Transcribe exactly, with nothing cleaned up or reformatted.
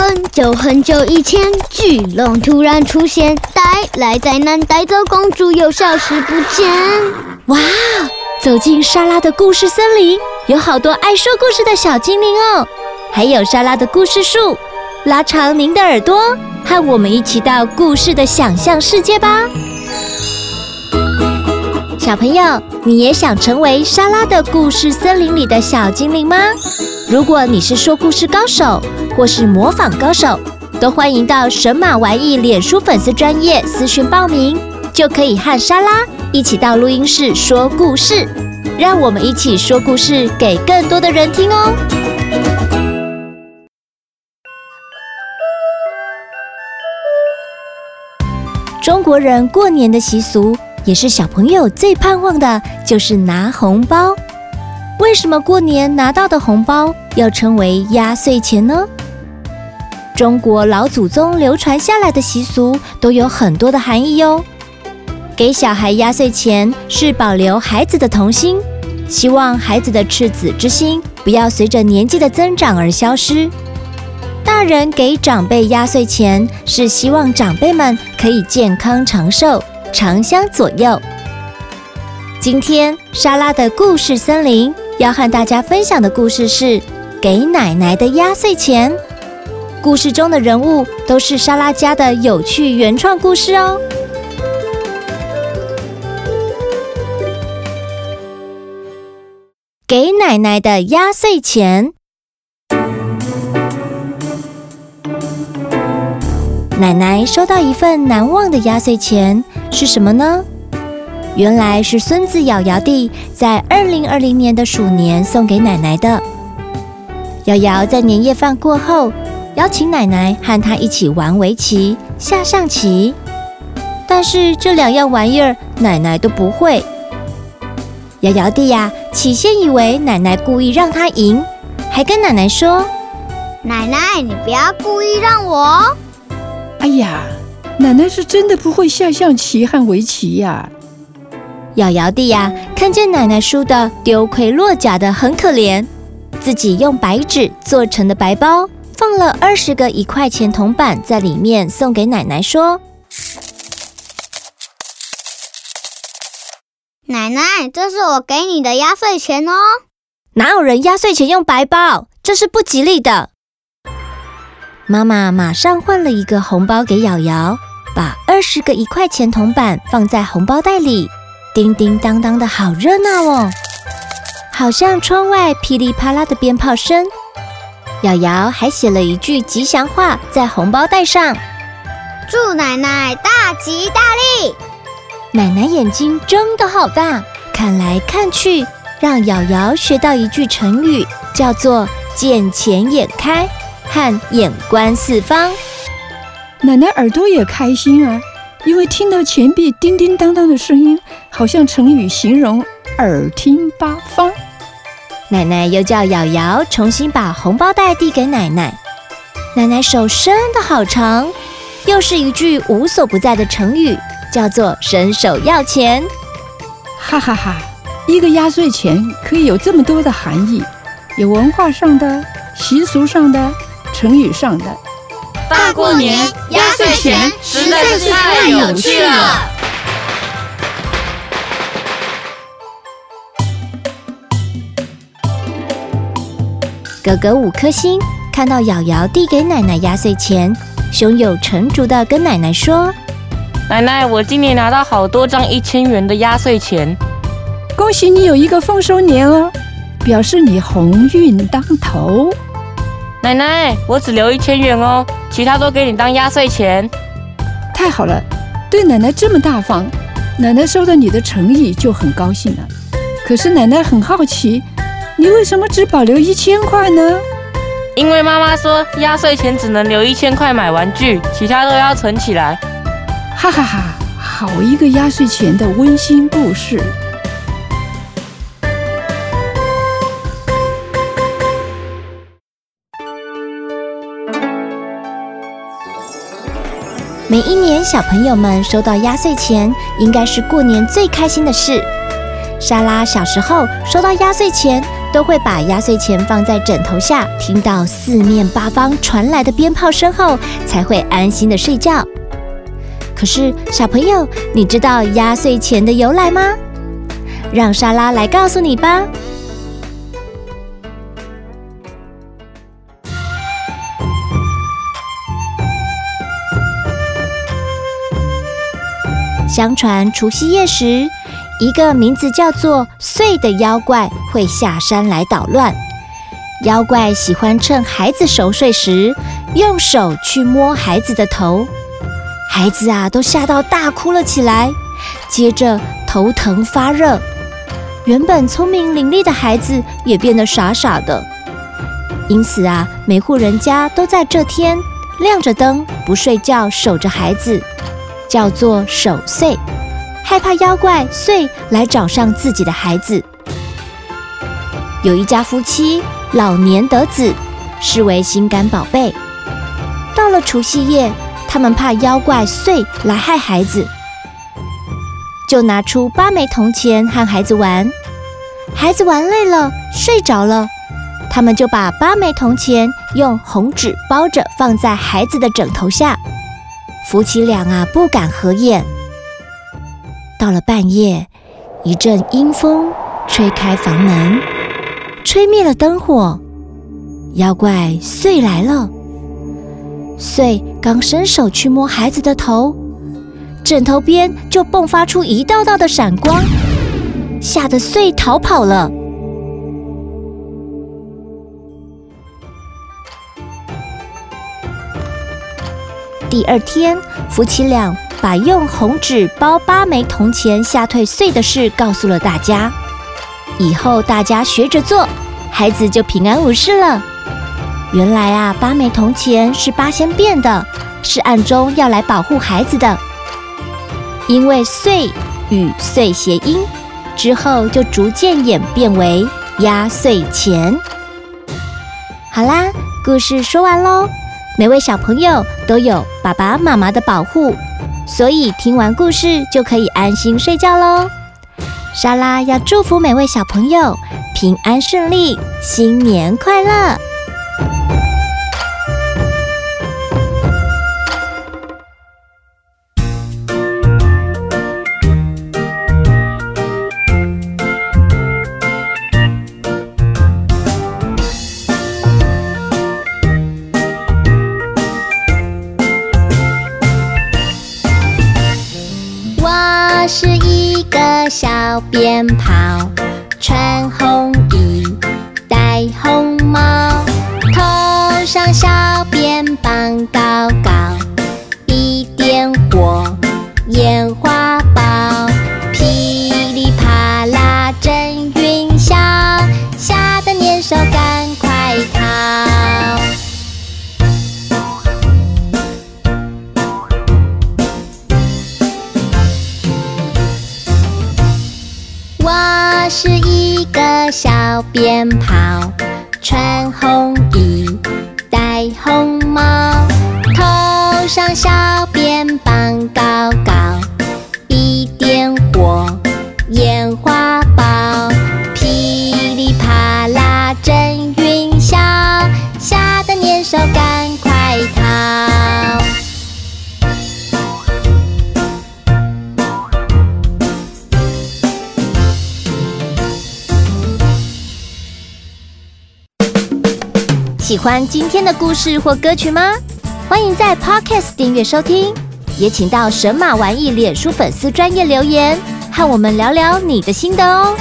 很久很久以前，巨龙突然出现，带来灾难，带走公主又消失不见。哇，走进莎拉的故事森林，有好多爱说故事的小精灵哦，还有莎拉的故事树。拉长您的耳朵，和我们一起到故事的想象世界吧。小朋友，你也想成为莎拉的故事森林里的小精灵吗？如果你是说故事高手或是模仿高手，都欢迎到神马玩意脸书粉丝专页私讯报名，就可以和莎拉一起到录音室说故事，让我们一起说故事给更多的人听哦。中国人过年的习俗，也是小朋友最盼望的，就是拿红包。为什么过年拿到的红包要称为压岁钱呢？中国老祖宗流传下来的习俗都有很多的含义哟。给小孩压岁钱是保留孩子的童心，希望孩子的赤子之心不要随着年纪的增长而消失。大人给长辈压岁钱是希望长辈们可以健康长寿，常相左右。今天莎拉的故事森林要和大家分享的故事是给奶奶的压岁钱。故事中的人物都是莎拉家的有趣原创故事哦。给奶奶的压岁钱。奶奶收到一份难忘的压岁钱，是什么呢？原来是孙子瑶瑶弟在二零二零年的鼠年送给奶奶的。瑶瑶在年夜饭过后，邀请奶奶和她一起玩围棋、下象棋，但是这两样玩意儿奶奶都不会。瑶瑶弟呀、啊，起先以为奶奶故意让他赢，还跟奶奶说：“奶奶，你不要故意让我。”哎呀，奶奶是真的不会下象棋和围棋呀、啊！瑶瑶弟呀、啊，看见奶奶输得丢盔落甲的很可怜，自己用白纸做成的白包，放了二十个一块钱铜板在里面，送给奶奶说：“奶奶，这是我给你的压岁钱哦。”哪有人压岁钱用白包？这是不吉利的。妈妈马上换了一个红包给瑶瑶，把二十个一块钱铜板放在红包袋里，叮叮当当的好热闹哦，好像窗外噼里啪啦的鞭炮声。瑶瑶还写了一句吉祥话在红包袋上：“祝奶奶大吉大利。”奶奶眼睛睁得好大，看来看去，让瑶瑶学到一句成语，叫做见钱眼开和眼观四方。奶奶耳朵也开心啊，因为听到钱币叮叮当当的声音，好像成语形容耳听八方。奶奶又叫瑶瑶重新把红包袋递给奶奶，奶奶手伸得好长，又是一句无所不在的成语，叫做伸手要钱。哈哈哈，一个压岁钱可以有这么多的含义，有文化上的、习俗上的、成语上的。大过年压岁钱实在是太有趣了。哥哥五颗星看到瑶瑶递给奶奶压岁钱，胸有成竹地跟奶奶说：“奶奶，我今年拿到好多张一千元的压岁钱。”恭喜你有一个丰收年哦，表示你鸿运当头。奶奶，我只留一千元哦，其他都给你当压岁钱。太好了，对奶奶这么大方，奶奶收到你的诚意就很高兴了。可是奶奶很好奇，你为什么只保留一千块呢？因为妈妈说压岁钱只能留一千块买玩具，其他都要存起来。哈哈哈，好一个压岁钱的温馨故事。每一年小朋友们收到压岁钱，应该是过年最开心的事。莎拉小时候收到压岁钱，都会把压岁钱放在枕头下，听到四面八方传来的鞭炮声后，才会安心的睡觉。可是小朋友，你知道压岁钱的由来吗？让莎拉来告诉你吧。相传除夕夜时，一个名字叫做祟的妖怪会下山来捣乱。妖怪喜欢趁孩子熟睡时，用手去摸孩子的头，孩子啊都吓到大哭了起来，接着头疼发热。原本聪明伶俐的孩子也变得傻傻的。因此啊，每户人家都在这天亮着灯不睡觉守着孩子，叫做守岁，害怕妖怪祟来找上自己的孩子。有一家夫妻老年得子，视为心肝宝贝。到了除夕夜，他们怕妖怪祟来害孩子，就拿出八枚铜钱和孩子玩。孩子玩累了睡着了，他们就把八枚铜钱用红纸包着放在孩子的枕头下。夫妻俩啊不敢合眼。到了半夜，一阵阴风吹开房门，吹灭了灯火，妖怪祟来了。祟刚伸手去摸孩子的头，枕头边就迸发出一道道的闪光，吓得祟逃跑了。第二天，夫妻俩把用红纸包八枚铜钱吓退祟的事告诉了大家。以后大家学着做，孩子就平安无事了。原来啊，八枚铜钱是八仙变的，是暗中要来保护孩子的。因为祟与祟谐音，之后就逐渐演变为压岁钱。好啦，故事说完喽。每位小朋友都有爸爸妈妈的保护，所以听完故事就可以安心睡觉喽。莎拉要祝福每位小朋友平安顺利，新年快乐！我是一个小鞭炮，穿红衣，戴红帽，头上小鞭棒高高，一点火，烟花爆，噼里啪啦震云霄，吓得年兽赶快逃。我是一个小鞭炮，穿红衣，戴红帽，头上小鞭棒高高，一点火，烟花爆，噼里啪啦震云霄，吓得年兽赶快逃。喜欢今天的故事或歌曲吗？欢迎在 Podcast 订阅收听，也请到神马玩意脸书粉丝专页留言，和我们聊聊你的心得哦。